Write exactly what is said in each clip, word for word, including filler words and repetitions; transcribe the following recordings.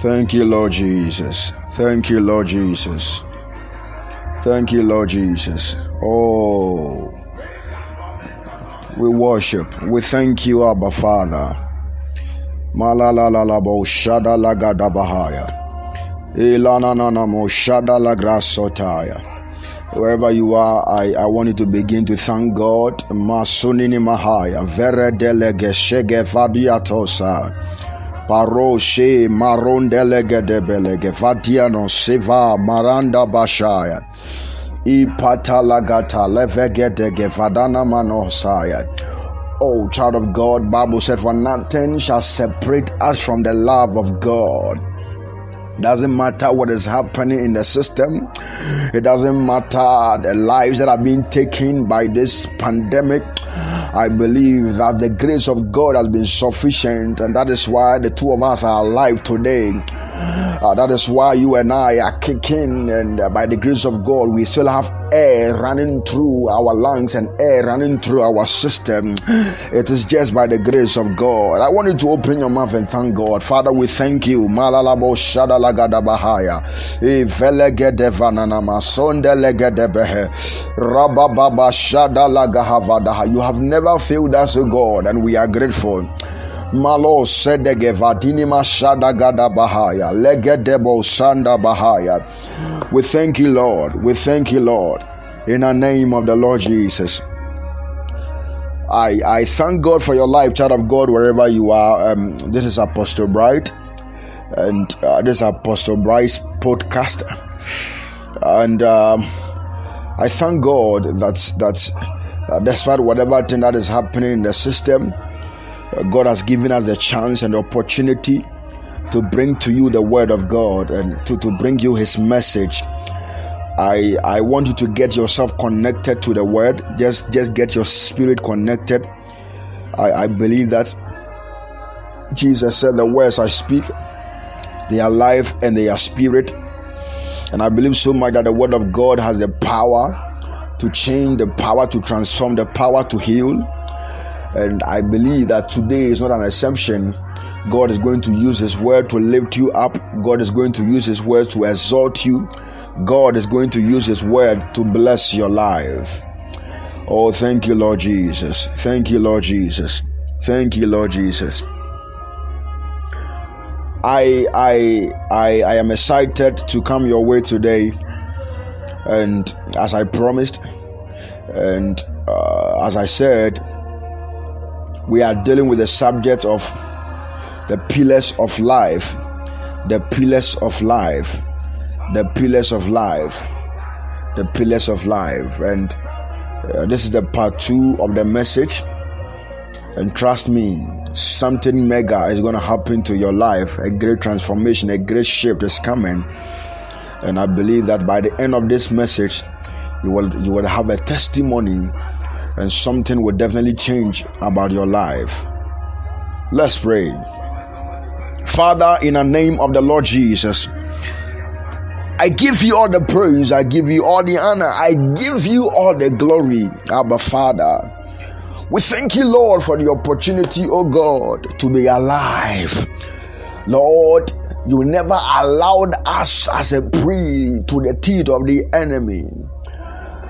Thank you, Lord Jesus. Thank you, Lord Jesus. Thank you, Lord Jesus. Oh, we worship. We thank you, Abba Father. Malalalalabo shada lagadabahaya. Ilananamo shada lagrasotaya. Wherever you are, I, I want you to begin to thank God. Masunini Mahaya, Veredelege Shege Vadiatosa, Paroshe Marondelege Debelege, Vadiano Siva, Maranda Bashaya, Ipatalagata, Levegedege, Vadana Manosaya. Oh, child of God, Bible said, for nothing shall separate us from the love of God. Doesn't matter what is happening in the system. It doesn't matter the lives that have been taken by this pandemic. I believe that the grace of God has been sufficient, and that is why the two of us are alive today. Uh, that is why you and I are kicking, and uh, by the grace of God, we still have air running through our lungs and air running through our system. It is just by the grace of God. I want you to open your mouth and thank God. Father, we thank you. Malalabo shadalagadabahaya. Ivelegedevana masondelegedebehe. Rabababa shadalagahavadaha. You have never failed us, O God, and we are grateful. Malo sedege vadinima shadagada bahaya legedebo sanda bahaya. We thank you, Lord. We thank you, Lord, in the name of the Lord Jesus. I I thank God for your life, child of God, wherever you are. Um, this is Apostle Bright, and uh, this is Apostle Bright's podcast, and um, I thank God that that's uh, despite whatever thing that is happening in the system, God has given us the chance and the opportunity to bring to you the word of God and to, to bring you his message. I I want you to get yourself connected to the word. Just just get your spirit connected. I, I believe that Jesus said, the words I speak, they are life and they are spirit. And I believe so much that the word of God has the power to change, the power to transform, the power to heal. And I believe that today is not an assumption. God is going to use his word to lift you up. God is going to use his word to exalt you. God is going to use his word to bless your life. Oh, thank you, Lord Jesus. Thank you, Lord Jesus. Thank you, Lord Jesus. I I I, I am excited to come your way today. And as I promised, and uh, as I said, we are dealing with the subject of the pillars of life, the pillars of life, the pillars of life, the pillars of life. And uh, this is the part two of the message. And trust me, something mega is going to happen to your life. A great transformation, a great shift is coming. And I believe that by the end of this message, you will you will have a testimony. And something will definitely change about your life. Let's pray. Father, in the name of the Lord Jesus, I give you all the praise. I give you all the honor. I give you all the glory, Abba Father. We thank you, Lord, for the opportunity, oh God, to be alive. Lord, you never allowed us as a prey to the teeth of the enemy.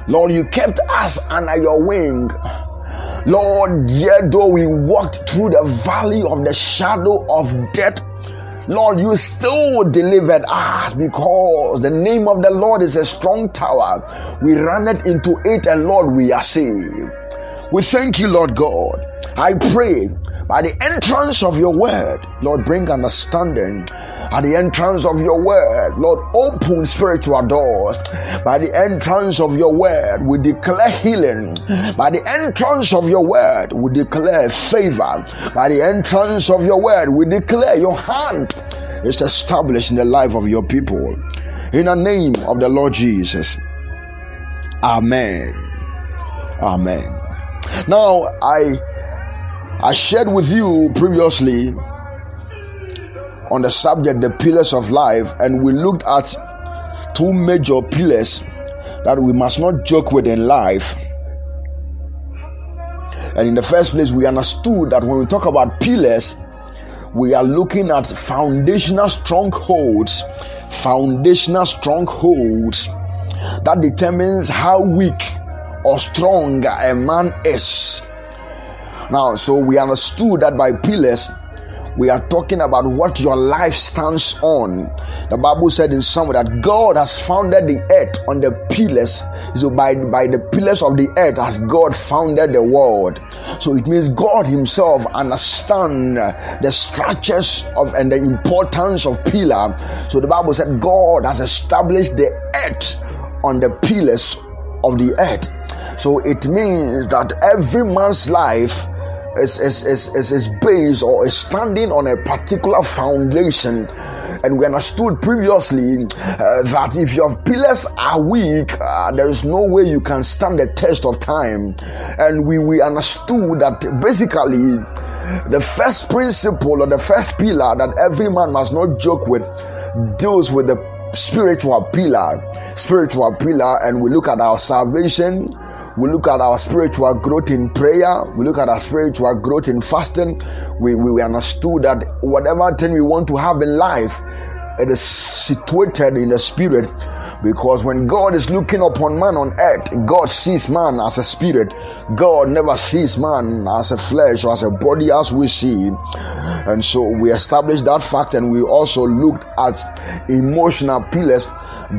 Lord, you kept us under your wing. Lord, yet though we walked through the valley of the shadow of death, Lord, you still delivered us, because the name of the Lord is a strong tower. We ran it into it, and Lord, we are saved. We thank you, Lord God. I pray by the entrance of your word, Lord, bring understanding. At the entrance of your word, Lord, open spiritual doors. By the entrance of your word, we declare healing. By the entrance of your word, we declare favor. By the entrance of your word, we declare your hand is established in the life of your people. In the name of the Lord Jesus. Amen. Amen. Now, I I shared with you previously on the subject, the pillars of life, and we looked at two major pillars that we must not joke with in life. And in the first place, we understood that when we talk about pillars, we are looking at foundational strongholds, foundational strongholds that determines how weak or strong a man is. Now, so we understood that by pillars, we are talking about what your life stands on. The Bible said in Psalm that God has founded the earth on the pillars. So by, by the pillars of the earth has God founded the world. So it means God himself understands the structures of and the importance of pillar. So the Bible said God has established the earth on the pillars of the earth. So it means that every man's life Is, is, is, is, is based or is standing on a particular foundation. And we understood previously uh, that if your pillars are weak, uh, there is no way you can stand the test of time. And we, we understood that basically the first principle or the first pillar that every man must not joke with deals with the spiritual pillar, spiritual pillar, and we look at our salvation, we look at our spiritual growth in prayer, we look at our spiritual growth in fasting. We, we, we understood that whatever thing we want to have in life, it is situated in the spirit, because when God is looking upon man on earth, God sees man as a spirit. God never sees man as a flesh or as a body as we see. And so we established that fact, and we also looked at emotional pillars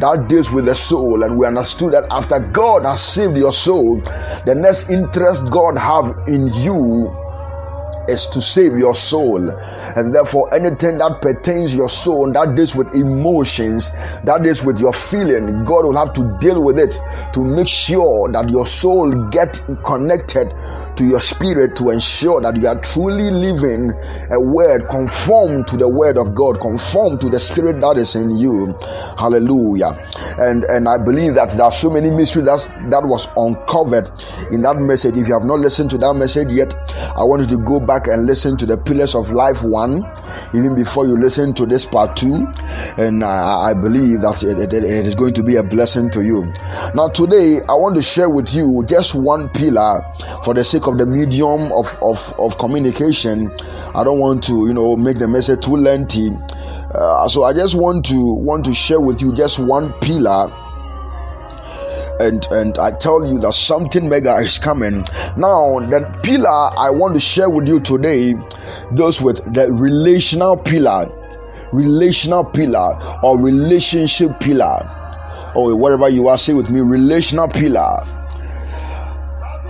that deals with the soul, and we understood that after God has saved your soul, the next interest God have in you is to save your soul. And therefore anything that pertains your soul, that deals with emotions, that deals with your feeling, God will have to deal with it to make sure that your soul get connected to your spirit, to ensure that you are truly living a word conformed to the word of God, conformed to the spirit that is in you. Hallelujah. And and I believe that there are so many mysteries that, that was uncovered in that message. If you have not listened to that message yet, I want you to go back and listen to the pillars of life one, even before you listen to this part two, and uh, I believe that it, it, it is going to be a blessing to you. Now today I want to share with you just one pillar for the sake of the medium of, of, of communication. I don't want to, you know, make the message too lengthy, uh, so I just want to want to share with you just one pillar. And and I tell you that something mega is coming. Now, the pillar I want to share with you today deals with the relational pillar, relational pillar or relationship pillar. Oh, whatever you are, say with me, relational pillar.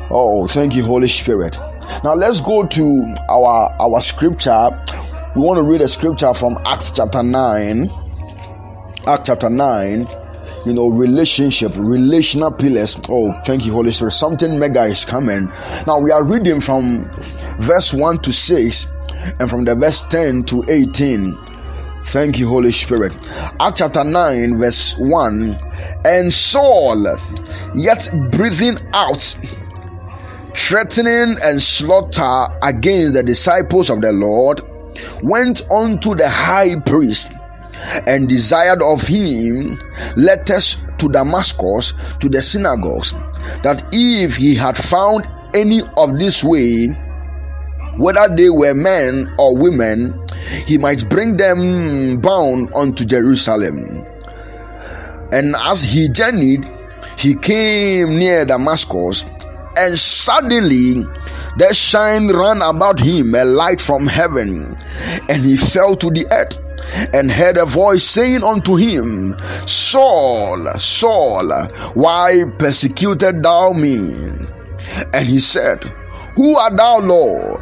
Oh, thank you, Holy Spirit. Now let's go to our our scripture. We want to read a scripture from Acts chapter nine. Acts chapter nine. You know, relationship, relational pillars. Oh, thank you, Holy Spirit. Something mega is coming. Now we are reading from verse one to six and from the verse ten to eighteen. Thank you, Holy Spirit. Acts chapter nine, verse one. And Saul, yet breathing out, threatening and slaughter against the disciples of the Lord, went unto the high priest and desired of him letters to Damascus, to the synagogues, that if he had found any of this way, whether they were men or women, he might bring them bound unto Jerusalem. And as he journeyed, he came near Damascus, and suddenly there shined round about him a light from heaven, and he fell to the earth, and heard a voice saying unto him, Saul, Saul, why persecutest thou me? And he said, Who art thou, Lord?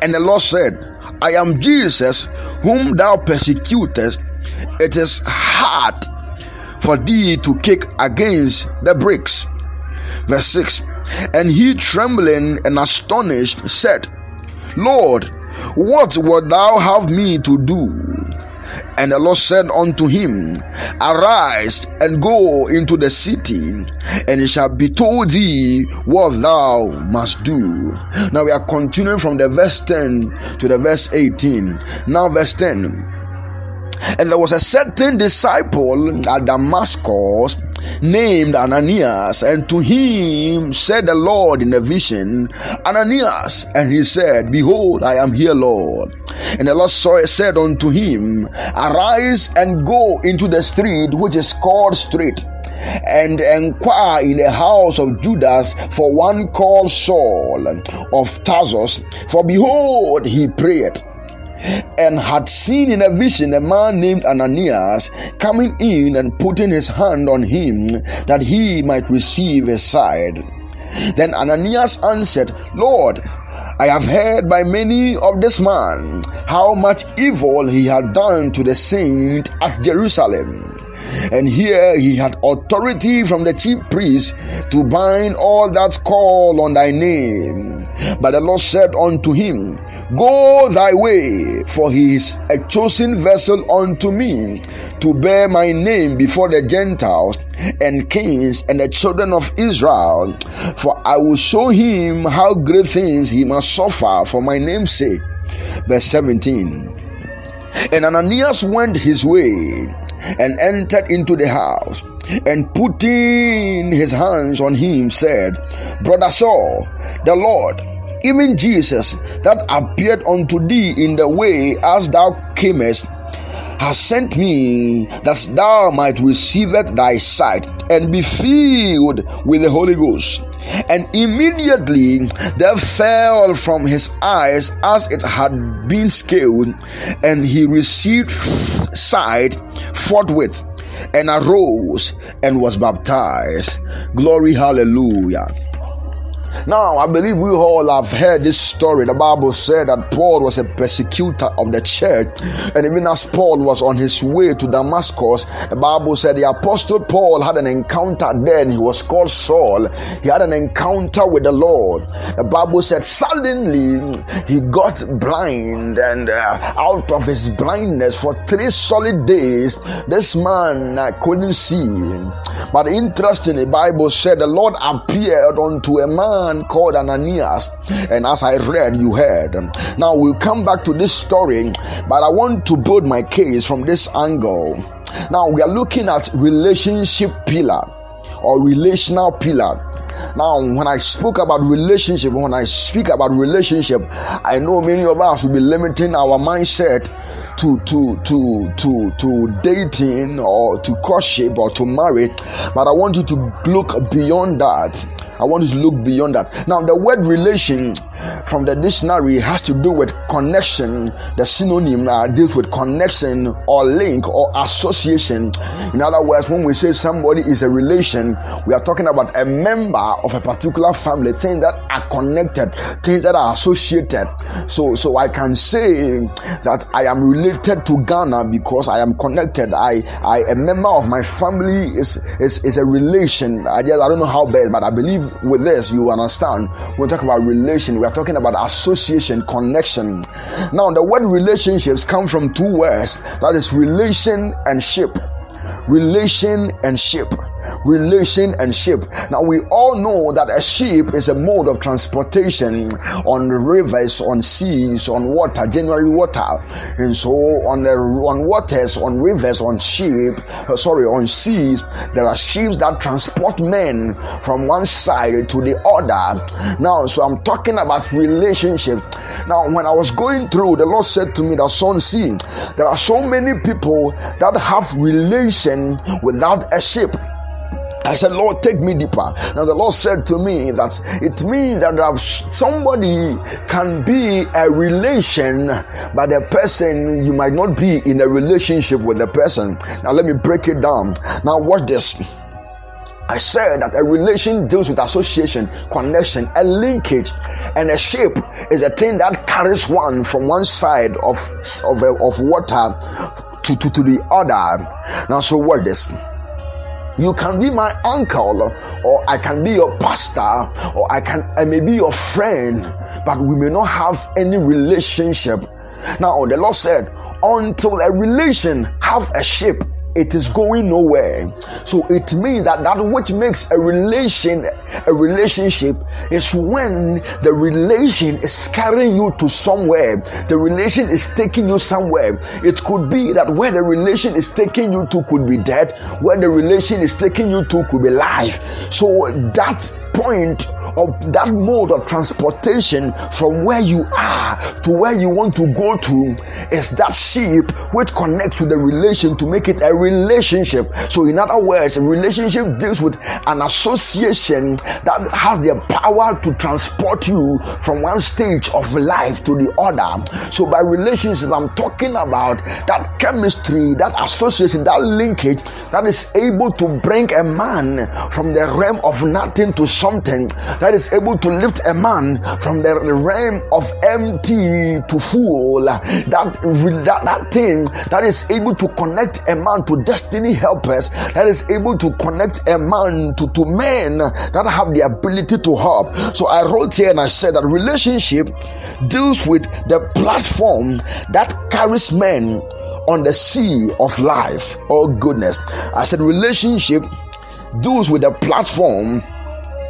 And the Lord said, I am Jesus, whom thou persecutest. It is hard for thee to kick against the bricks. Verse six. And he, trembling and astonished, said, Lord, what wilt thou have me to do? And the Lord said unto him, Arise and go into the city, and it shall be told thee what thou must do. Now we are continuing from the verse ten to the verse eighteen. Now verse ten. And there was a certain disciple at Damascus named Ananias, and to him said the Lord in a vision, Ananias. And he said, Behold, I am here, Lord. And the Lord said unto him, Arise and go into the street which is called Straight, and inquire in the house of Judas for one called Saul of Tarsus, for behold, he prayed, and had seen in a vision a man named Ananias coming in and putting his hand on him, that he might receive his sight. Then Ananias answered, Lord, I have heard by many of this man, how much evil he had done to the saints at Jerusalem. And here he had authority from the chief priest to bind all that call on thy name. But the Lord said unto him, Go thy way, for he is a chosen vessel unto me, to bear my name before the Gentiles and kings and the children of Israel. For I will show him how great things he must suffer for my name's sake. Verse seventeen. And Ananias went his way, and entered into the house, and putting his hands on him, said, Brother Saul, the Lord, even Jesus, that appeared unto thee in the way as thou camest, has sent me, that thou might receive thy sight, and be filled with the Holy Ghost. And immediately there fell from his eyes as it had been scaled, and he received sight forthwith, and arose, and was baptized. Glory, hallelujah. Now, I believe we all have heard this story. The Bible said that Paul was a persecutor of the church, and even as Paul was on his way to Damascus, the Bible said the Apostle Paul had an encounter there, and he was called Saul. He had an encounter with the Lord. The Bible said suddenly he got blind, and uh, out of his blindness for three solid days, this man uh, couldn't see. But interestingly, the Bible said the Lord appeared unto a man called Ananias, and as I read, you heard. Now we'll come back to this story, but I want to build my case from this angle. Now we are looking at relationship pillar or relational pillar. Now, when I spoke about relationship, when I speak about relationship, I know many of us will be limiting our mindset to to to to to dating or to courtship or to marriage. But I want you to look beyond that. I want you to look beyond that. Now, the word relation from the dictionary has to do with connection. The synonym uh, deals with connection or link or association. In other words, when we say somebody is a relation, we are talking about a member of a particular family, things that are connected, things that are associated. So, so I can say that I am related to Ghana because I am connected. I, I a member of my family is is, is a relation. I just I don't know how best, but I believe with this you understand. When we talk about relation, we are talking about association, connection. Now, the word relationships come from two words, that is relation and ship. Relation and ship. Relation and ship. Now we all know that a ship is a mode of transportation on rivers, on seas, on water, generally water, and so on the on waters, on rivers, on ship. Uh, sorry, on seas. There are ships that transport men from one side to the other. Now, so I'm talking about relationships. Now, when I was going through, the Lord said to me that son, see, there are so many people that have relation without a ship. I said, Lord, take me deeper. Now, the Lord said to me that it means that somebody can be a relation, but the person, you might not be in a relationship with the person. Now, let me break it down. Now, watch this. I said that a relation deals with association, connection, a linkage, and a ship is a thing that carries one from one side of, of, of water to, to, to the other. Now, so watch this. You can be my uncle, or I can be your pastor, or I can I may be your friend, but we may not have any relationship. Now the Lord said, until a relation have a ship, it is going nowhere. So it means that that which makes a relation a relationship is when the relation is carrying you to somewhere. The relation is taking you somewhere. It could be that where the relation is taking you to could be death, where the relation is taking you to could be life. So that point of that mode of transportation from where you are to where you want to go to is that ship which connects to the relation to make it a relationship. So in other words, a relationship deals with an association that has the power to transport you from one stage of life to the other. So by relationship, I'm talking about that chemistry, that association, that linkage that is able to bring a man from the realm of nothing to something, that is able to lift a man from the realm of empty to full, that, that, that thing that is able to connect a man to destiny helpers, that is able to connect a man to, to men that have the ability to help. So I wrote here and I said that relationship deals with the platform that carries men on the sea of life. Oh goodness. I said relationship deals with the platform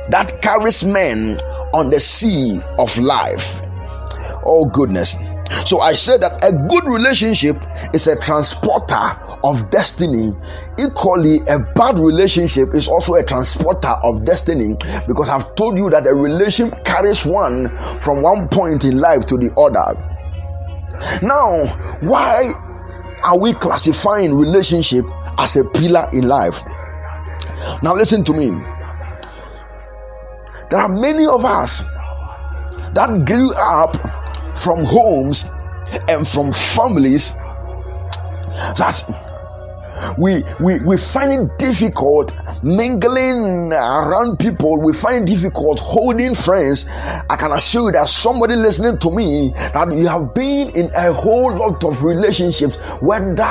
that carries men on the sea of life. Oh goodness. So I said that a good relationship is a transporter of destiny. Equally, a bad relationship is also a transporter of destiny, because I've told you that a relationship carries one from one point in life to the other. Now, why are we classifying relationship as a pillar in life? Now listen to me. There are many of us that grew up from homes and from families that we we we find it difficult mingling around people. We find it difficult holding friends. I can assure you that somebody listening to me, that you have been in a whole lot of relationships, whether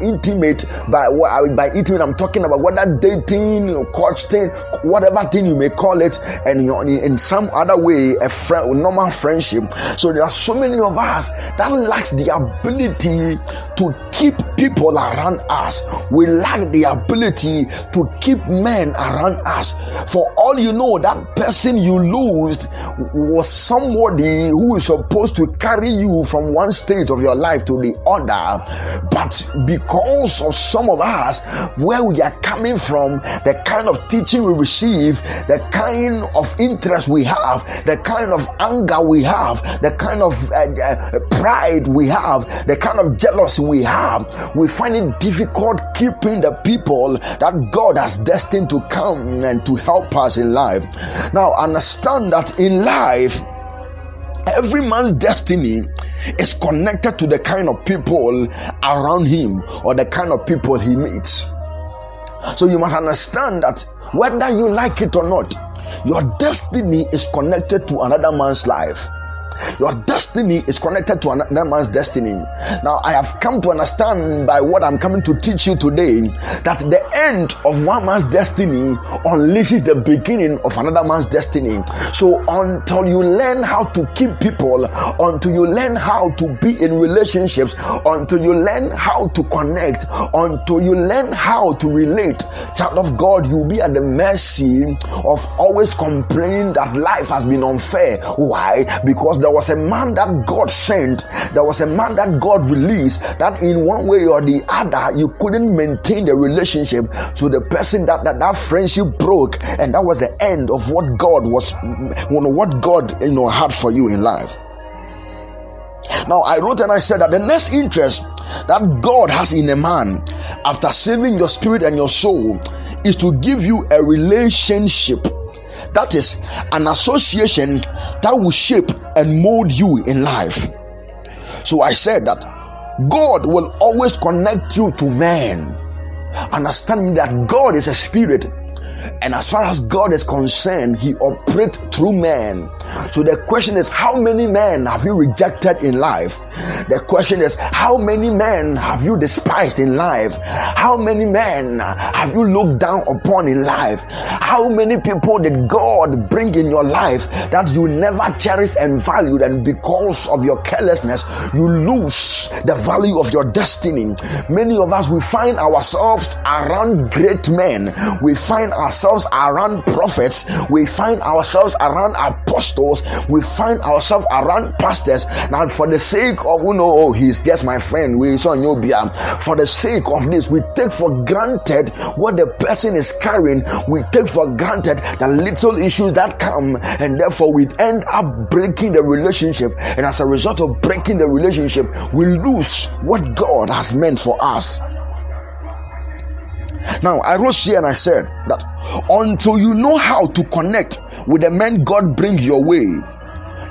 intimate, by by intimate I'm talking about whether dating, courting, whatever thing you may call it, and in some other way a friend, normal friendship. So there are so many of us that lacks the ability to keep people around us. We lack the ability to keep men around us. For all you know, that person you lost was somebody who is supposed to carry you from one stage of your life to the other. But because of some of us, where we are coming from, the kind of teaching we receive, the kind of interest we have, the kind of anger we have, the kind of uh, uh, pride we have, the kind of jealousy we have, we find it difficult keeping the people that God has destined to come and to help us in life. Now, understand that in life, every man's destiny is connected to the kind of people around him or the kind of people he meets. So you must understand that whether you like it or not, your destiny is connected to another man's life. Your destiny is connected to another man's destiny. Now, I have come to understand by what I'm coming to teach you today that the end of one man's destiny unleashes the beginning of another man's destiny. So until you learn how to keep people, until you learn how to be in relationships, until you learn how to connect, until you learn how to relate, child of God, you'll be at the mercy of always complaining that life has been unfair. Why? Because the There was a man that God sent. There was a man that God released that in one way or the other, you couldn't maintain the relationship. So the person that that, that friendship broke, and that was the end of what God was, what God you know had for you in life. Now I wrote and I said that the next interest that God has in a man after saving your spirit and your soul is to give you a relationship. That is an association that will shape and mold you in life. So I said that God will always connect you to man. Understand that God is a spirit. And as far as God is concerned, he operates through men. So the question is, how many men have you rejected in life? The question is, how many men have you despised in life? How many men have you looked down upon in life? How many people did God bring in your life that you never cherished and valued, and because of your carelessness, you lose the value of your destiny? Many of us, we find ourselves around great men. We find ourselves around prophets. We find ourselves around apostles. We find ourselves around pastors. Now, for the sake of, you know, oh, he's just my friend. We saw Nyobia. For the sake of this, we take for granted what the person is carrying. We take for granted the little issues that come, and therefore we end up breaking the relationship. And as a result of breaking the relationship, we lose what God has meant for us. Now, I wrote here and I said that until you know how to connect with the men God brings your way,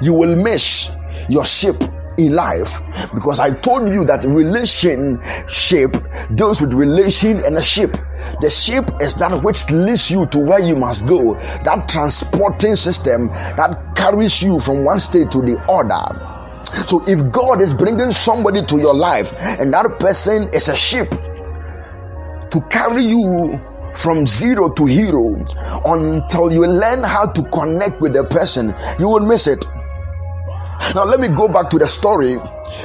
you will miss your shape in life. Because I told you that relationship deals with relation and a ship. The ship is that which leads you to where you must go, that transporting system that carries you from one state to the other. So if God is bringing somebody to your life and that person is a ship to carry you from zero to hero, until you learn how to connect with the person, you will miss it. Now let me go back to the story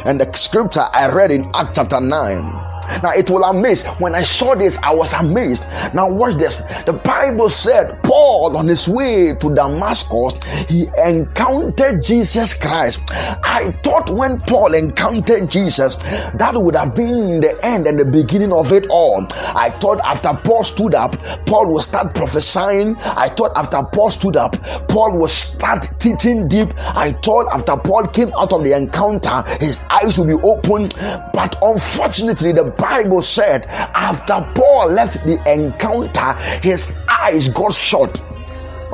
and the scripture I read in Acts chapter nine. Now it will amaze. When I saw this, I was amazed. Now watch this. The Bible said Paul, on his way to Damascus, he encountered Jesus Christ. I thought when Paul encountered Jesus, that would have been the end and the beginning of it all. I thought after Paul stood up, Paul would start prophesying. I thought after Paul stood up, Paul would start teaching deep. I thought after Paul came out of the encounter, his eyes would be opened. But unfortunately, the Bible said after Paul left the encounter, his eyes got shut.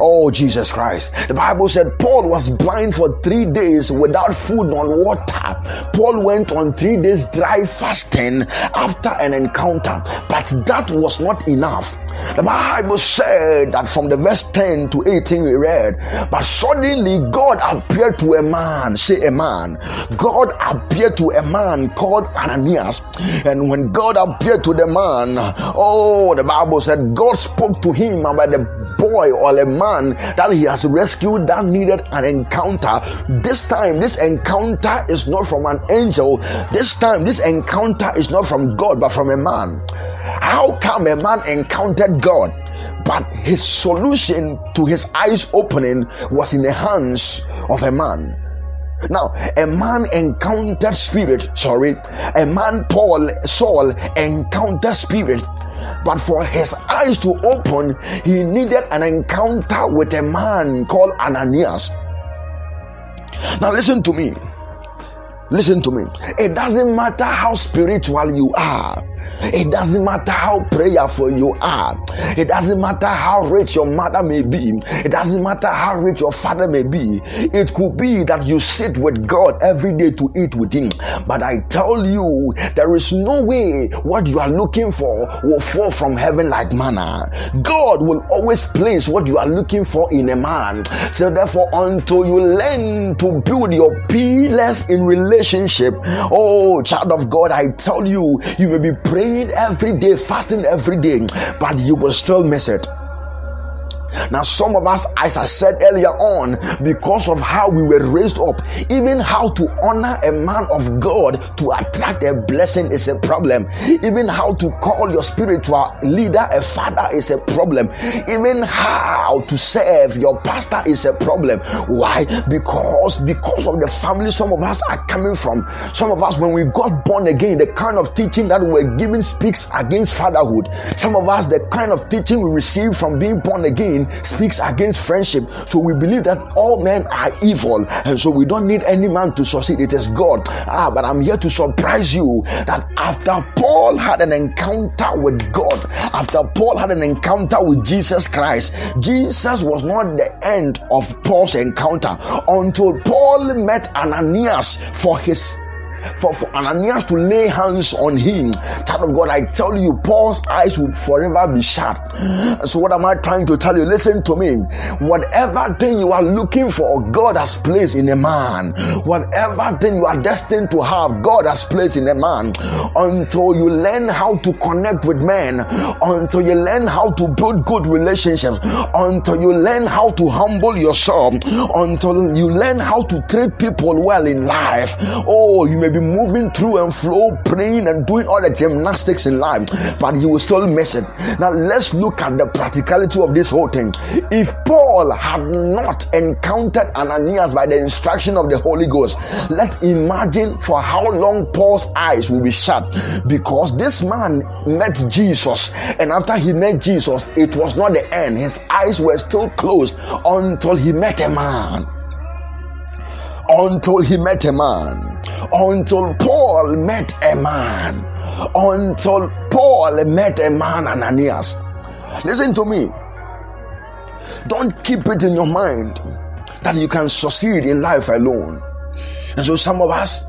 Oh, Jesus Christ. The Bible said Paul was blind for three days without food or water. Paul went on three days dry fasting after an encounter, but that was not enough. The Bible said that from the verse ten to eighteen we read, but suddenly God appeared to a man. Say a man. God appeared to a man called Ananias. And when God appeared to the man, oh, the Bible said God spoke to him about the boy or a man that he has rescued that needed an encounter. This time, this encounter is not from an angel. This time, this encounter is not from God, but from a man. How come a man encountered God, but his solution to his eyes opening was in the hands of a man? Now, a man encountered spirit. Sorry, a man, Paul, Saul, encountered spirit. But for his eyes to open, he needed an encounter with a man called Ananias. Now listen to me. Listen to me. It doesn't matter how spiritual you are. It doesn't matter how prayerful you are. It doesn't matter how rich your mother may be. It doesn't matter how rich your father may be. It could be that you sit with God every day to eat with him. But I tell you, there is no way what you are looking for will fall from heaven like manna. God will always place what you are looking for in a man. So therefore, until you learn to build your pillars in relationship, oh, child of God, I tell you, you may be praying every day, fasting every day, but you will still miss it. Now, some of us, as I said earlier on, because of how we were raised up, even how to honor a man of God to attract a blessing is a problem. Even how to call your spiritual leader a father is a problem. Even how to serve your pastor is a problem. Why? Because because of the family some of us are coming from. Some of us, when we got born again, the kind of teaching that we were given speaks against fatherhood. Some of us, the kind of teaching we received from being born again speaks against friendship. So we believe that all men are evil, and so we don't need any man to succeed. It is God. Ah, but I'm here to surprise you that after Paul had an encounter with God, after Paul had an encounter with Jesus Christ, Jesus was not the end of Paul's encounter until Paul met Ananias for his for, for Ananias to lay hands on him. Child of God, I tell you, Paul's eyes will forever be shut. So what am I trying to tell you? Listen to me. Whatever thing you are looking for, God has placed in a man. Whatever thing you are destined to have, God has placed in a man. Until you learn how to connect with men, until you learn how to build good relationships, until you learn how to humble yourself, until you learn how to treat people well in life. Oh, you may be moving through and flow, praying and doing all the gymnastics in life, but you will still miss it. Now let's look at the practicality of this whole thing. If Paul had not encountered Ananias by the instruction of the Holy Ghost, let's imagine for how long Paul's eyes will be shut, because this man met Jesus, and after he met Jesus, it was not the end. His eyes were still closed until he met a man. Until he met a man. Until Paul met a man. Until Paul met a man, Ananias. Listen to me. Don't keep it in your mind that you can succeed in life alone. And so some of us,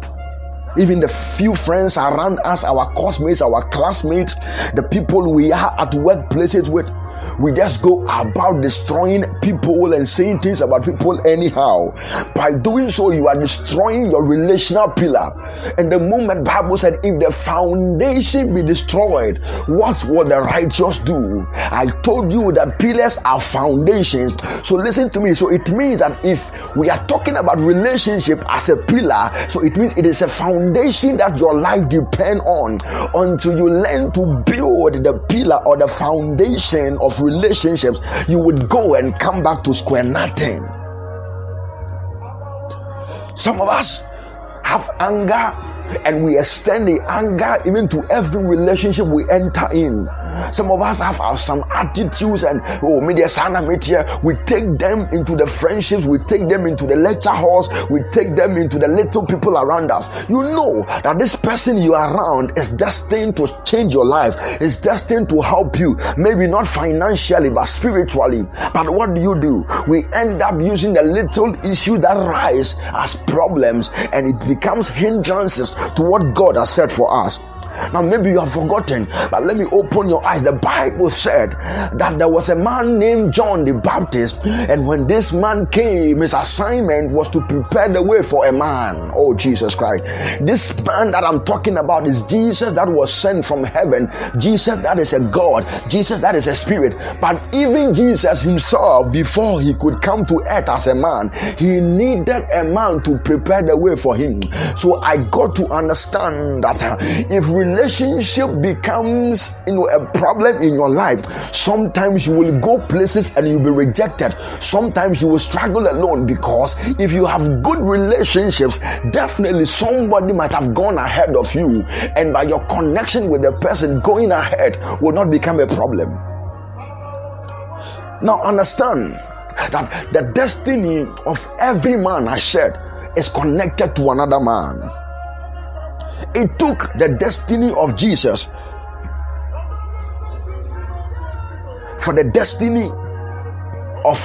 even the few friends around us, our classmates, our classmates, the people we are at workplaces with, we just go about destroying people and saying things about people anyhow. By doing so, you are destroying your relational pillar. And the moment Bible said, if the foundation be destroyed, what will the righteous do? I told you that pillars are foundations. So listen to me. So it means that if we are talking about relationship as a pillar, so it means it is a foundation that your life depends on. Until you learn to build the pillar or the foundation of Of relationships, you would go and come back to square nothing. Some of us have anger, and we extend the anger even to every relationship we enter in. Some of us have, have some attitudes, and oh, media sana media, we take them into the friendships, we take them into the lecture halls, we take them into the little people around us. You know that this person you are around is destined to change your life, is destined to help you, maybe not financially but spiritually. But what do you do? We end up using the little issue that rise as problems, and it becomes hindrances to what God has said for us. Now maybe you have forgotten, but let me open your eyes. The Bible said that there was a man named John the Baptist, and when this man came, his assignment was to prepare the way for a man. Oh, Jesus Christ. This man that I'm talking about is Jesus that was sent from heaven. Jesus that is a God. Jesus that is a spirit. But even Jesus himself, before he could come to earth as a man, he needed a man to prepare the way for him. So I got to understand that if relationship becomes, you know, a problem in your life, sometimes you will go places and you'll be rejected. Sometimes you will struggle alone, because if you have good relationships, definitely somebody might have gone ahead of you, and by your connection with the person, going ahead will not become a problem. Now understand that the destiny of every man, I said, is connected to another man. It took the destiny of Jesus for the destiny of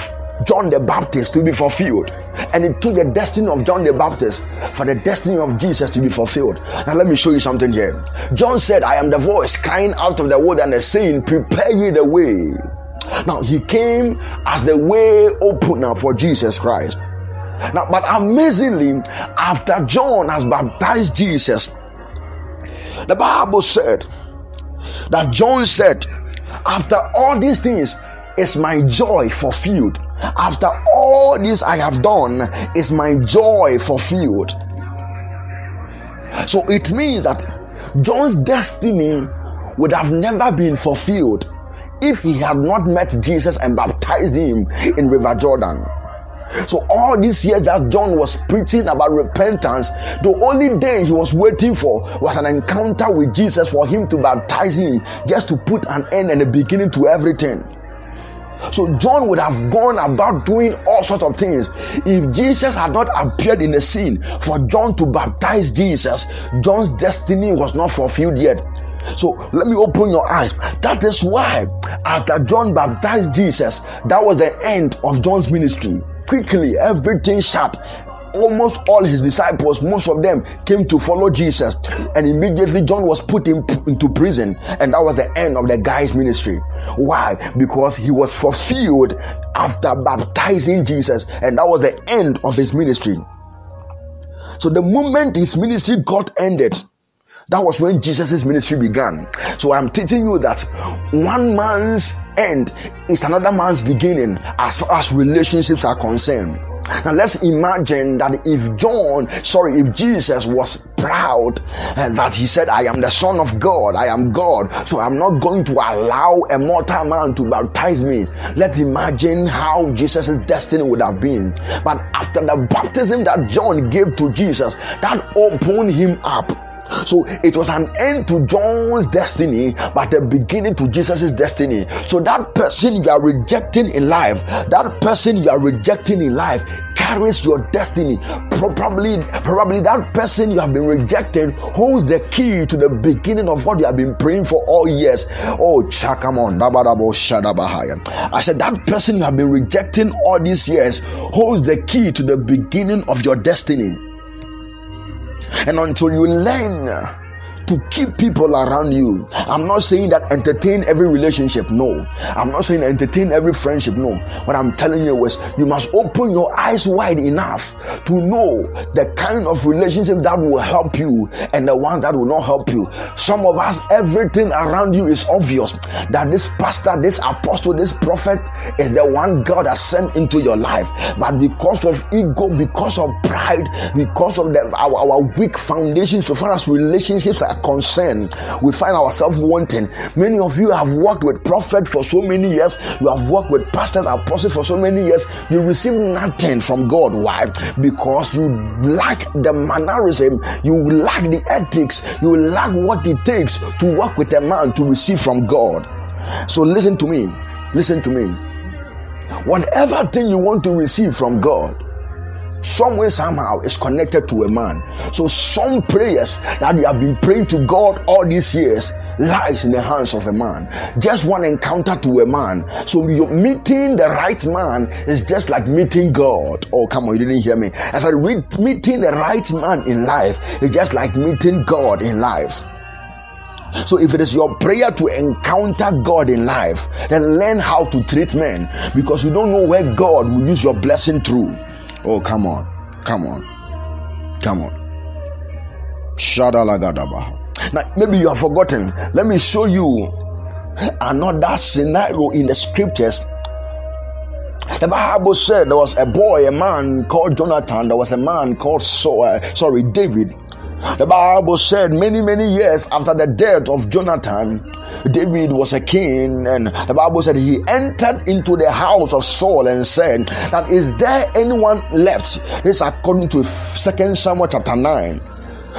John the Baptist to be fulfilled, and it took the destiny of John the Baptist for the destiny of Jesus to be fulfilled. Now let me show you something here. John said, I am the voice crying out of the wilderness, saying, prepare ye the way. Now he came as the way opener for Jesus Christ. Now, but amazingly, after John has baptized Jesus, the Bible said that John said, after all these things is my joy fulfilled. After all this I have done is my joy fulfilled. So it means that John's destiny would have never been fulfilled if he had not met Jesus and baptized him in River Jordan. So all these years that John was preaching about repentance, the only day he was waiting for was an encounter with Jesus for him to baptize him, just to put an end and a beginning to everything. So John would have gone about doing all sorts of things. If Jesus had not appeared in the scene for John to baptize Jesus, John's destiny was not fulfilled yet. So let me open your eyes. That is why after John baptized Jesus, that was the end of John's ministry. Quickly, everything shut. almost all his disciples, most of them, came to follow Jesus. And immediately John was put in, into prison. And that was the end of the guy's ministry. Why? Because he was fulfilled after baptizing Jesus. And that was the end of his ministry. So the moment his ministry got ended, that was when Jesus' ministry began. So I'm teaching you that one man's end is another man's beginning as far as relationships are concerned. Now let's imagine that if John, sorry, if Jesus was proud and that he said, I am the Son of God, I am God, so I'm not going to allow a mortal man to baptize me. Let's imagine how Jesus' destiny would have been. But after the baptism that John gave to Jesus, that opened him up. So it was an end to John's destiny, but a beginning to Jesus' destiny. So that person you are rejecting in life, that person you are rejecting in life carries your destiny. Probably, probably that person you have been rejecting holds the key to the beginning of what you have been praying for all years. Oh, chakamon, I said that person you have been rejecting all these years holds the key to the beginning of your destiny. And until you learn to keep people around you, I'm not saying that entertain every relationship, no. I'm not saying entertain every friendship, no. What I'm telling you is you must open your eyes wide enough to know the kind of relationship that will help you and the one that will not help you. Some of us, everything around you is obvious that this pastor, this apostle, this prophet is the one God has sent into your life. But because of ego, because of pride, because of the, our, our weak foundation so far as relationships are concern, we find ourselves wanting. Many of you have worked with prophets for so many years, you have worked with pastors, apostles for so many years, you receive nothing from God. Why? Because you lack the mannerism, you lack the ethics, you lack what it takes to work with a man to receive from God. So listen to me, listen to me. Whatever thing you want to receive from God, some way, somehow, is connected to a man. So some prayers that you have been praying to God all these years lies in the hands of a man. Just one encounter to a man. So you're meeting the right man is just like meeting God. Oh, come on, you didn't hear me. I said meeting the right man in life is just like meeting God in life. So if it is your prayer to encounter God in life, then learn how to treat men, because you don't know where God will use your blessing through. Oh, come on, come on, come on. Shadalagadabaha. Now, maybe you have forgotten. Let me show you another scenario in the scriptures. The Bible said there was a boy, a man called Jonathan. There was a man called Saul, sorry, David. The Bible said many, many years after the death of Jonathan, David was a king, and the Bible said he entered into the house of Saul and said, that is there anyone left? This according to Second Samuel chapter nine.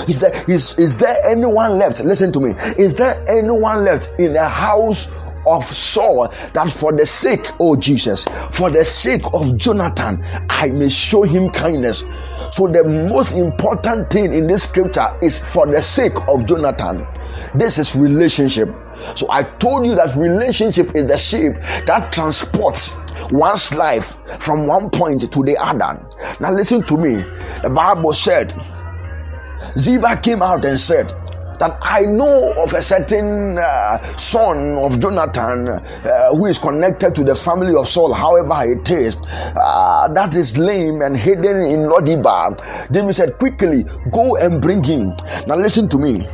Is there, is, is there anyone left? Listen to me. Is there anyone left in the house of Saul that for the sake, oh Jesus, for the sake of Jonathan, I may show him kindness? So the most important thing in this scripture is for the sake of Jonathan. This is relationship. So I told you that relationship is the ship that transports one's life from one point to the other. Now listen to me. The Bible said, Ziba came out and said, that I know of a certain uh, son of Jonathan uh, who is connected to the family of Saul, however it is, uh, that is lame and hidden in Lodibar. David said, quickly, go and bring him. Now listen to me.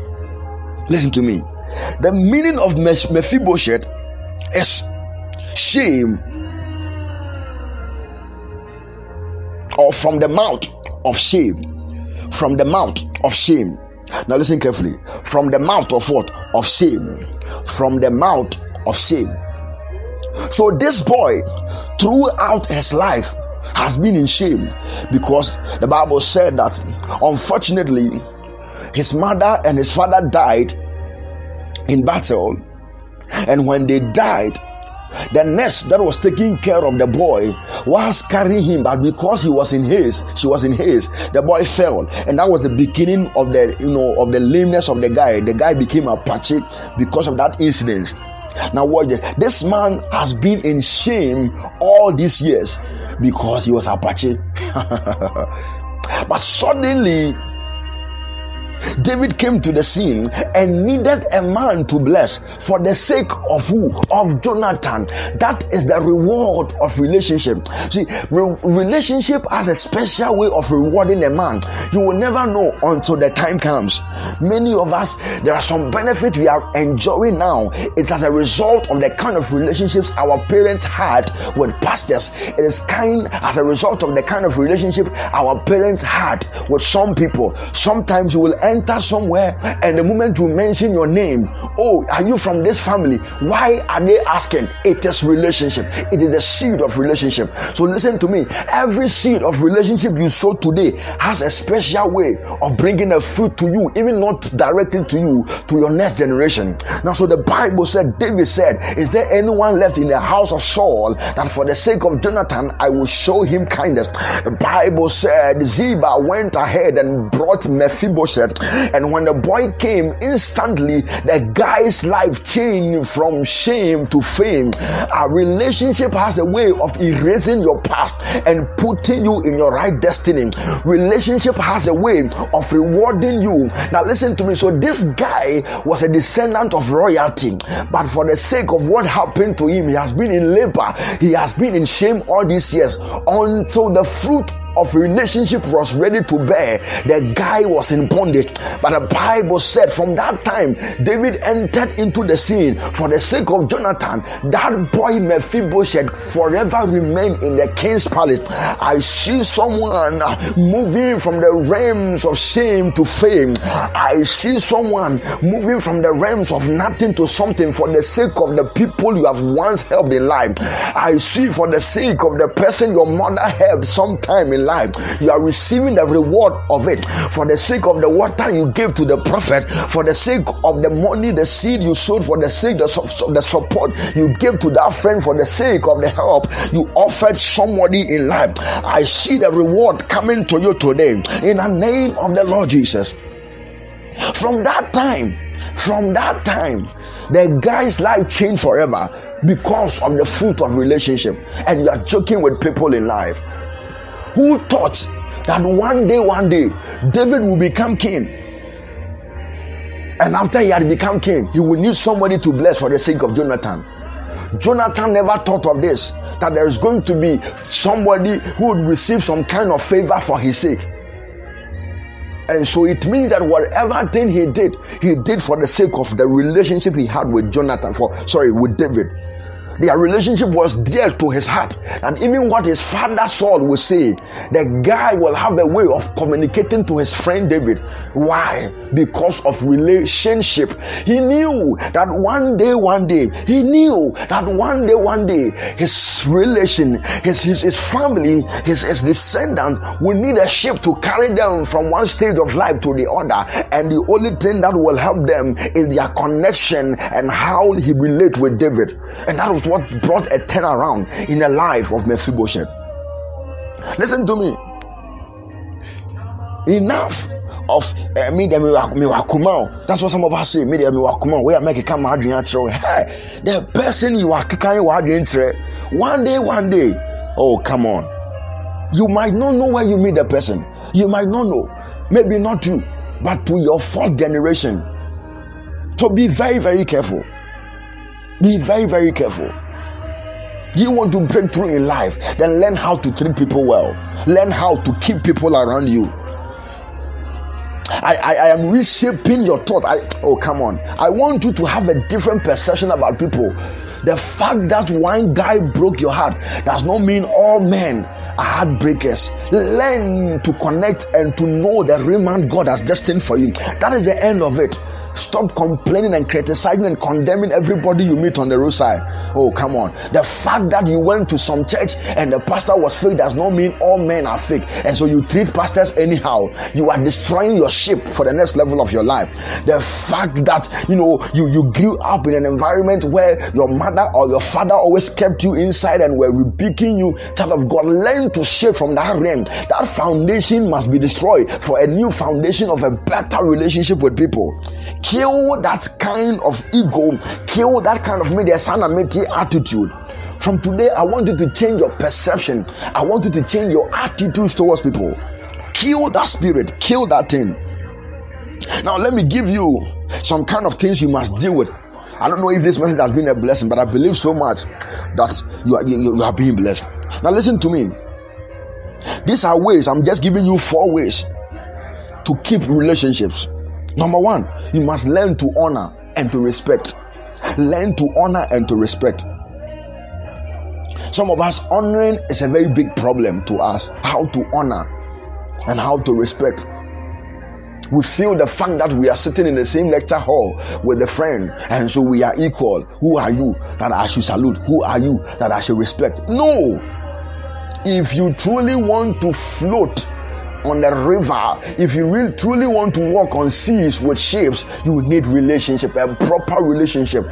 Listen to me. The meaning of Mephibosheth is shame, or from the mouth of shame. From the mouth of shame. Now listen carefully. From the mouth of what? Of shame. From the mouth of shame. So this boy, throughout his life, has been in shame, because the Bible said that unfortunately, his mother and his father died in battle, and when they died, the nurse that was taking care of the boy was carrying him, but because he was in haste, she was in haste, the boy fell, and that was the beginning of the, you know, of the lameness of the guy. The guy became apathetic because of that incident. Now watch this. This man has been in shame all these years because he was apathetic. But suddenly, David came to the scene and needed a man to bless for the sake of who? Of Jonathan. That is the reward of relationship. See, re- relationship has a special way of rewarding a man. You will never know until the time comes. Many of us, there are some benefits we are enjoying now. It's as a result of the kind of relationships our parents had with pastors. It is kind as a result of the kind of relationship our parents had with some people. Sometimes you will end enter somewhere, and the moment you mention your name, oh, are you from this family? Why are they asking? It is relationship. It is the seed of relationship. So listen to me. Every seed of relationship you sow today has a special way of bringing a fruit to you, even not directly to you, to your next generation. Now, so the Bible said, David said, is there anyone left in the house of Saul that for the sake of Jonathan I will show him kindness? The Bible said, Ziba went ahead and brought Mephibosheth. And when the boy came, instantly the guy's life changed from shame to fame. Our relationship has a way of erasing your past and putting you in your right destiny. Relationship has a way of rewarding you. Now listen to me. So this guy was a descendant of royalty, but for the sake of what happened to him, he has been in labor. He has been in shame all these years until the fruit of relationship was ready to bear. The guy was in bondage, but the Bible said from that time David entered into the scene for the sake of Jonathan. That boy Mephibosheth forever remained in the king's palace. I see someone moving from the realms of shame to fame. I see someone moving from the realms of nothing to something for the sake of the people you have once helped in life. I see, for the sake of the person your mother helped sometime in life, you are receiving the reward of it. For the sake of the water you gave to the prophet, for the sake of the money, the seed you sowed, for the sake of the support you gave to that friend, for the sake of the help you offered somebody in life, I see the reward coming to you today in the name of the Lord Jesus. From that time, from that time, the guy's life changed forever because of the fruit of relationship. And you are joking with people in life who thought that one day, one day, David will become king. And after he had become king, he would need somebody to bless for the sake of Jonathan. Jonathan never thought of this, that there is going to be somebody who would receive some kind of favor for his sake. And so it means that whatever thing he did, he did for the sake of the relationship he had with Jonathan, for, sorry, with David. Their relationship was dear to his heart, and even what his father Saul would say, the guy will have a way of communicating to his friend David. Why? Because of relationship. He knew that one day, one day, he knew that one day, one day, his relation, his his, his family, his, his descendant will need a ship to carry them from one stage of life to the other, and the only thing that will help them is their connection and how he relates with David. And that was what brought a turnaround in the life of Mephibosheth. Listen to me. Enough of uh, me, that's what some of us say. Me, the person you are, one day, one day, oh, come on. You might not know where you meet the person. You might not know. Maybe not you, but to your fourth generation. So be very, very careful. Be very, very careful. You want to break through in life, then learn how to treat people well. Learn how to keep people around you. I, I, I am reshaping your thought. I, oh, come on. I want you to have a different perception about people. The fact that one guy broke your heart does not mean all men are heartbreakers. Learn to connect and to know the real man God has destined for you. That is the end of it. Stop complaining and criticizing and condemning everybody you meet on the roadside. Oh, come on. The fact that you went to some church and the pastor was fake does not mean all men are fake. And so you treat pastors anyhow. You are destroying your ship for the next level of your life. The fact that, you know, you, you grew up in an environment where your mother or your father always kept you inside and were rebuking you. Child of God, learn to shape from that realm. That foundation must be destroyed for a new foundation of a better relationship with people. Kill that kind of ego. Kill that kind of media sanity attitude. From today, I want you to change your perception. I want you to change your attitudes towards people. kill that spirit, kill that thing. Now let me give you some kind of things you must deal with. I don't know if this message has been a blessing, but I believe so much that you are, you, you are being blessed. Now listen to me. These are ways. I'm just giving you four ways to keep relationships. Number one, you must learn to honor and to respect. Learn to honor and to respect. Some of us, honoring is a very big problem to us. How to honor and how to respect. We feel the fact that we are sitting in the same lecture hall with a friend, and so we are equal. Who are you that I should salute? Who are you that I should respect? No. If you truly want to float on the river, if you really truly want to walk on seas with ships, you need relationship, a proper relationship.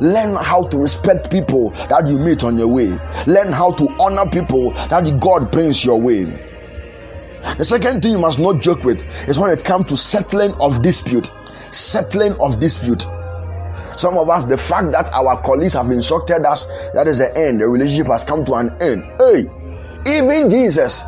Learn how to respect people that you meet on your way. Learn how to honor people that God brings your way. The second thing you must not joke with is when it comes to settling of dispute. Settling of dispute. Some of us, the fact that our colleagues have instructed us, that is the end. The relationship has come to an end. Hey, even Jesus,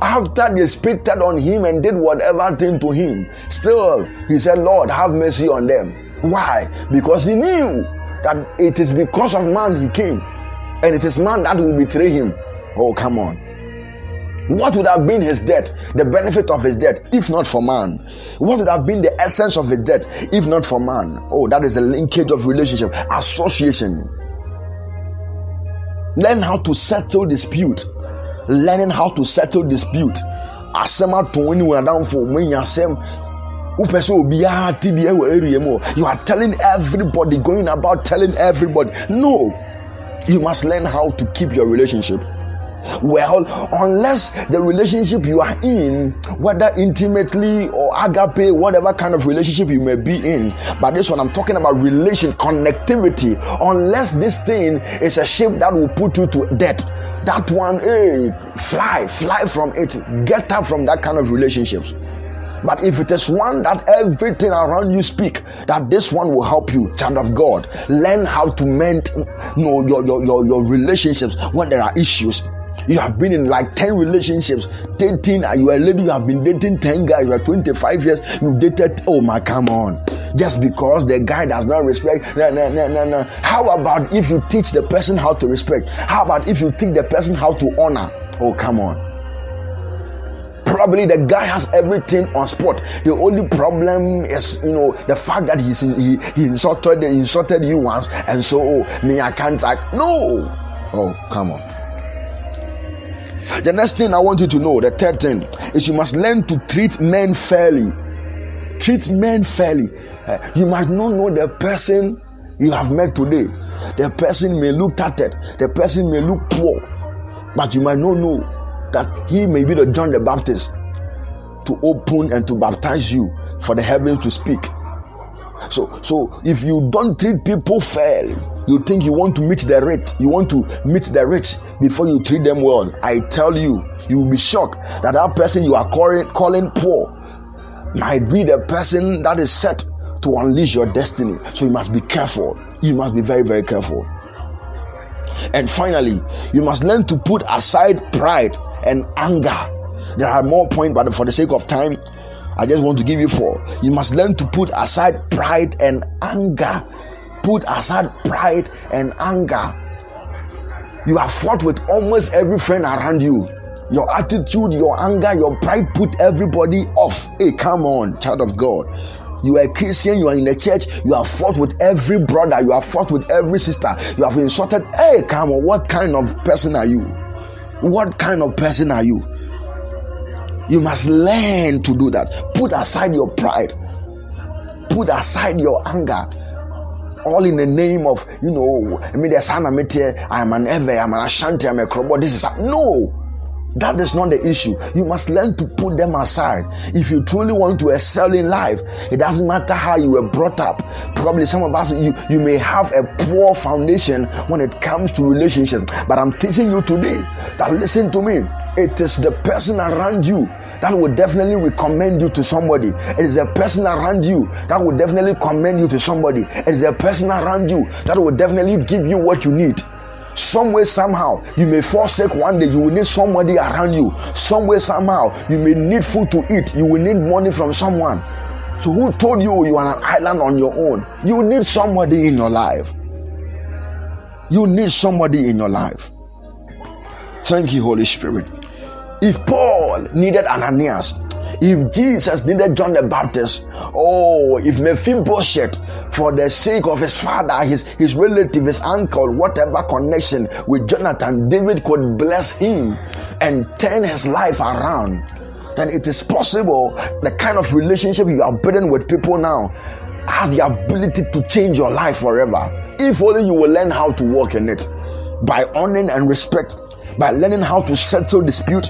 after they spitted on him and did whatever thing to him, still he said, Lord, have mercy on them. Why? Because he knew that it is because of man he came, and it is man that will betray him. Oh, come on. What would have been his death, the benefit of his death, if not for man? What would have been the essence of his death, if not for man? Oh, that is the linkage of relationship, association. Learn how to settle dispute. Learning how to settle dispute. You are telling everybody, going about telling everybody. No, you must learn how to keep your relationship. Well, unless the relationship you are in, whether intimately or agape, whatever kind of relationship you may be in, but this one I'm talking about relation, connectivity. Unless this thing is a ship that will put you to death, that one, hey, fly, fly from it, get up from that kind of relationships. But if it is one that everything around you speak, that this one will help you, child of God, learn how to mend you know, your, your, your, your relationships when there are issues. You have been in like ten relationships, dating, you are a lady, you have been dating ten guys, you are twenty-five years, you dated, oh my, come on. Just because the guy does not respect, no, no, no, no, no. How about if you teach the person how to respect? How about if you teach the person how to honor? Oh, come on. Probably the guy has everything on spot. The only problem is, you know, the fact that he's, he he insulted insulted you once, and so oh, me I can't act. No, oh come on. The next thing I want you to know, the third thing is you must learn to treat men fairly. Treat men fairly. Uh, you might not know the person you have met today. The person may look tattered. The person may look poor, but you might not know that he may be the John the Baptist to open and to baptize you for the heavens to speak. So, so if you don't treat people fairly, you think you want to meet the rich, you want to meet the rich before you treat them well. I tell you, you will be shocked that that person you are calling, calling poor might be the person that is set to unleash your destiny. So you must be careful. You must be very, very careful. And finally, you must learn to put aside pride and anger. There are more points, but for the sake of time, I just want to give you four. You must learn to put aside pride and anger. Put aside pride and anger. You have fought with almost every friend around you. Your attitude, your anger, your pride put everybody off. Hey, come on, child of God. You are a Christian, you are in the church, you have fought with every brother, you have fought with every sister, you have insulted. Hey, come on, what kind of person are you? What kind of person are you? You must learn to do that. Put aside your pride. Put aside your anger. All in the name of, you know, I mean, there's an Amite, I'm an Eve, I'm an Ashanti, I'm a Krobo. This is a, no. That is not the issue. You must learn to put them aside. If you truly want to excel in life, it doesn't matter how you were brought up. Probably some of us, you, you may have a poor foundation when it comes to relationships. But I'm teaching you today that, listen to me, it is the person around you that will definitely recommend you to somebody. It is a person around you that will definitely commend you to somebody. It is a person around you that will definitely give you what you need. Some way, somehow, you may forsake one day. You will need somebody around you. Some way, somehow, you may need food to eat. You will need money from someone. So who told you you are an island on your own? You need somebody in your life. You need somebody in your life. Thank you, Holy Spirit. If Paul needed Ananias, if Jesus needed John the Baptist, oh, if Mephibosheth, for the sake of his father, his, his relative, his uncle, whatever connection with Jonathan, David could bless him and turn his life around, then it is possible the kind of relationship you are building with people now has the ability to change your life forever. If only you will learn how to walk in it, by honoring and respect, by learning how to settle dispute,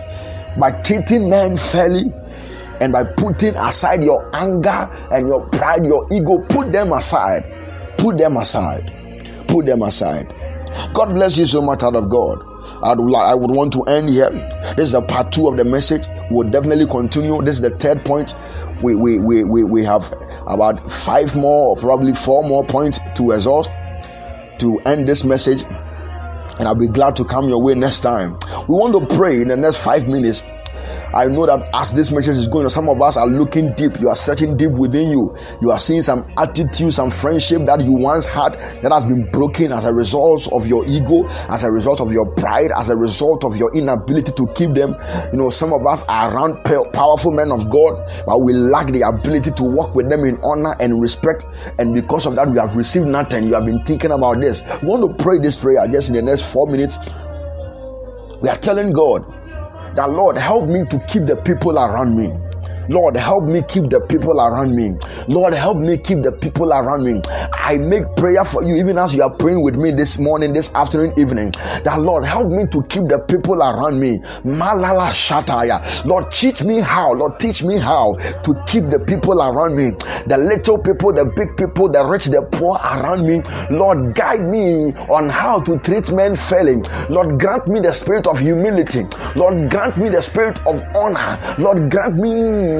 by treating men fairly, and by putting aside your anger and your pride, your ego. Put them aside. Put them aside. Put them aside. God bless you so much, out of God. I would, I would want to end here. This is the part two of the message. We'll definitely continue. This is the third point. We, we, we, we, we have about five more, or probably four more points to exhaust to end this message. And I'll be glad to come your way next time. We want to pray in the next five minutes. I know that as this message is going on, some of us are looking deep. You are searching deep within you. You are seeing some attitudes, some friendship that you once had that has been broken as a result of your ego, as a result of your pride, as a result of your inability to keep them. You know, some of us are around powerful men of God, but we lack the ability to walk with them in honor and respect. And because of that, we have received nothing. You have been thinking about this. We want to pray this prayer just in the next four minutes. We are telling God that, Lord, help me to keep the people around me. Lord, help me keep the people around me. Lord, help me keep the people around me. I make prayer for you, even as you are praying with me this morning, this afternoon, evening, that, Lord, help me to keep the people around me. Malala Shataya. Lord, teach me how. Lord, teach me how to keep the people around me. The little people, the big people, the rich, the poor around me. Lord, guide me on how to treat men failing. Lord, grant me the spirit of humility. Lord, grant me the spirit of honor. Lord, grant me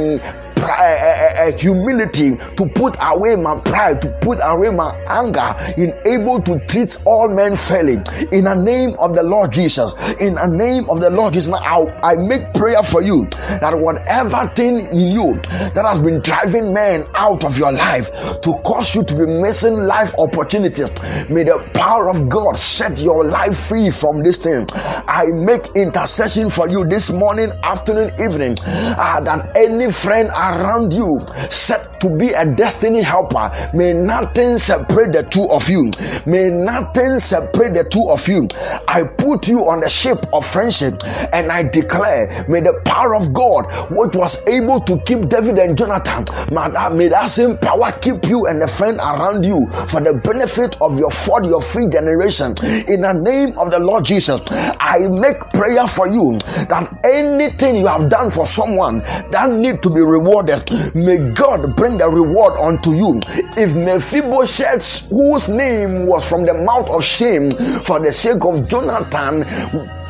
humility to put away my pride, to put away my anger, in able to treat all men fairly. In the name of the Lord Jesus, in the name of the Lord Jesus, now I make prayer for you that whatever thing in you that has been driving men out of your life to cause you to be missing life opportunities, may the power of God set your life free from this thing. I make intercession for you this morning, afternoon, evening, uh, that any Any friend around you set to be a destiny helper, may nothing separate the two of you. May nothing separate the two of you. I put you on the ship of friendship, and I declare, may the power of God, what was able to keep David and Jonathan, may that same power keep you and the friend around you for the benefit of your fourth, your fifth generation. In the name of the Lord Jesus, I make prayer for you that anything you have done for someone that need to be rewarded, may God bring the reward unto you. If Mephibosheth, whose name was from the mouth of shame for the sake of Jonathan,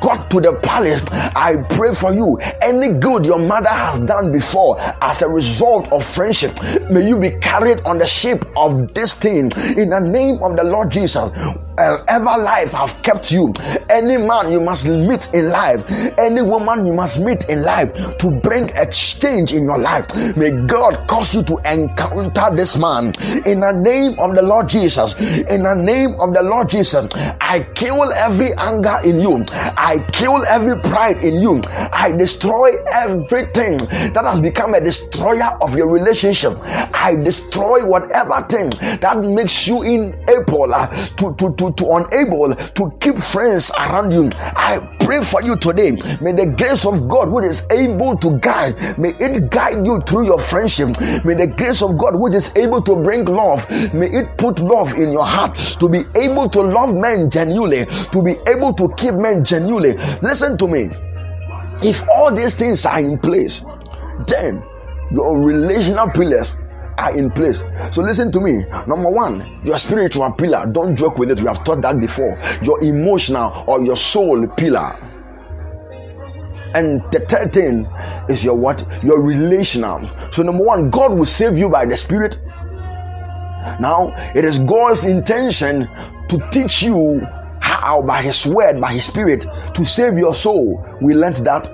got to the palace, I pray for you, any good your mother has done before as a result of friendship, may you be carried on the ship of this thing. In the name of the Lord Jesus, wherever life have kept you, any man you must meet in life, any woman you must meet in life to bring exchange in your life, may God cause you to encounter this man. In the name of the Lord Jesus, in the name of the Lord Jesus, I kill every anger in you. I I kill every pride in you. I destroy everything that has become a destroyer of your relationship. I destroy whatever thing that makes you unable uh, to, to, to, to unable to keep friends around you. I pray for you today. May the grace of God, who is able to guide, may it guide you through your friendship. May the grace of God, which is able to bring love, may it put love in your heart to be able to love men genuinely, to be able to keep men genuinely. Listen to me. If all these things are in place, then your relational pillars are in place. So listen to me. Number one, your spiritual pillar. Don't joke with it. We have taught that before. Your emotional or your soul pillar. And the third thing is your what? Your relational. So number one, God will save you by the Spirit. Now, it is God's intention to teach you out by his word, by his spirit, to save your soul. We learned that.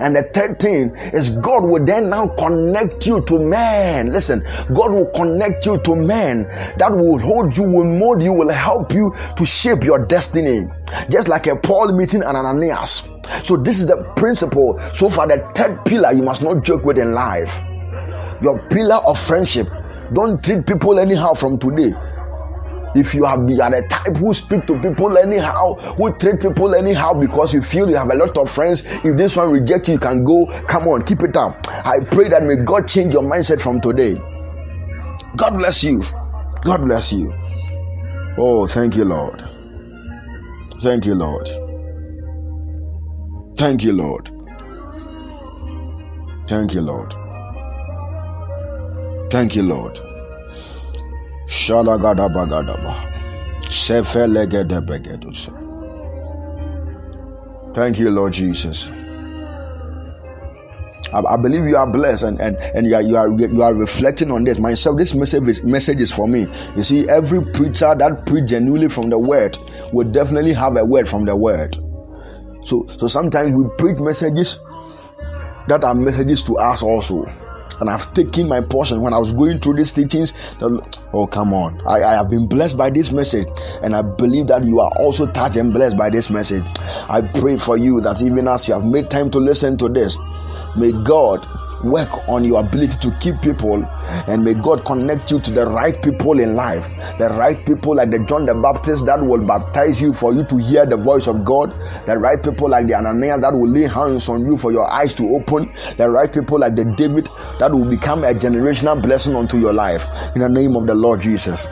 And the third thing is God will then now connect you to man. Listen, God will connect you to man that will hold you, will mold you, will help you to shape your destiny. Just like a Paul meeting Ananias. So this is the principle. So far, the third pillar you must not joke with in life. Your pillar of friendship. Don't treat people anyhow from today. If you are the type who speak to people anyhow, who treat people anyhow because you feel you have a lot of friends, if this one rejects you, you can go. Come on, keep it up. I pray that may God change your mindset from today. God bless you. God bless you. Oh, thank you, Lord. Thank you, Lord. Thank you, Lord. Thank you, Lord. Thank you, Lord. Shalagada bagadaba, sefelegede begedus. Thank you, Lord Jesus. I, I believe you are blessed, and and and you are you are you are reflecting on this. Myself, this message is, message is for me. You see, every preacher that preach genuinely from the word will definitely have a word from the word. So so sometimes we preach messages that are messages to us also. And I've taken my portion. When I was going through these teachings, oh come on, I, I have been blessed by this message, and I believe that you are also touched and blessed by this message. I pray for you that even as you have made time to listen to this, may God work on your ability to keep people, and may God connect you to the right people in life, the right people like the John the Baptist that will baptize you for you to hear the voice of God, the right people like the Ananias that will lay hands on you for your eyes to open, the right people like the David that will become a generational blessing unto your life, in the name of the Lord Jesus.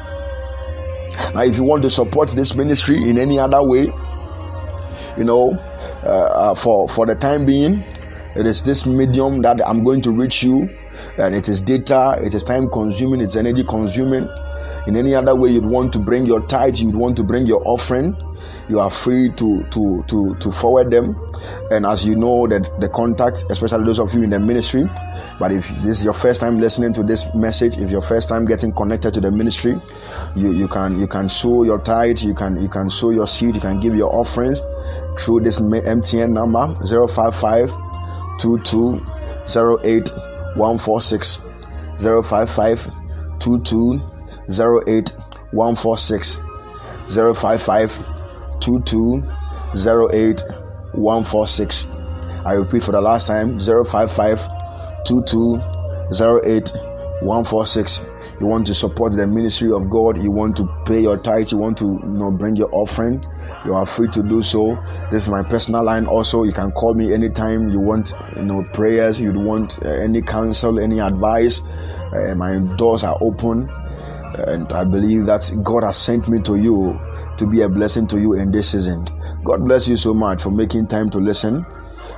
Now, if you want to support this ministry in any other way, you know, uh, for for the time being, it is this medium that I'm going to reach you, and it is data, it is time consuming, it's energy consuming. In any other way you'd want to bring your tithe, you'd want to bring your offering, you are free to to to to forward them. And as you know, that the contacts, especially those of you in the ministry, but if this is your first time listening to this message, if your first time getting connected to the ministry, you you can you can sow your tithe, you can you can sow your seed, you can give your offerings through this M T N number zero five five two two zero eight one four six, zero five five two two zero eight one four six, zero five five two two zero eight one four six. I repeat for the last time, zero five five two two zero eight one four six. You want to support the ministry of God, you want to pay your tithe, you want to, you know, bring your offering, you are free to do so. This is my personal line also. You can call me anytime you want, you know, prayers, you'd want uh, any counsel, any advice. Uh, my doors are open, and I believe that God has sent me to you to be a blessing to you in this season. God bless you so much for making time to listen.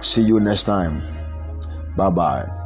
See you next time. Bye-bye.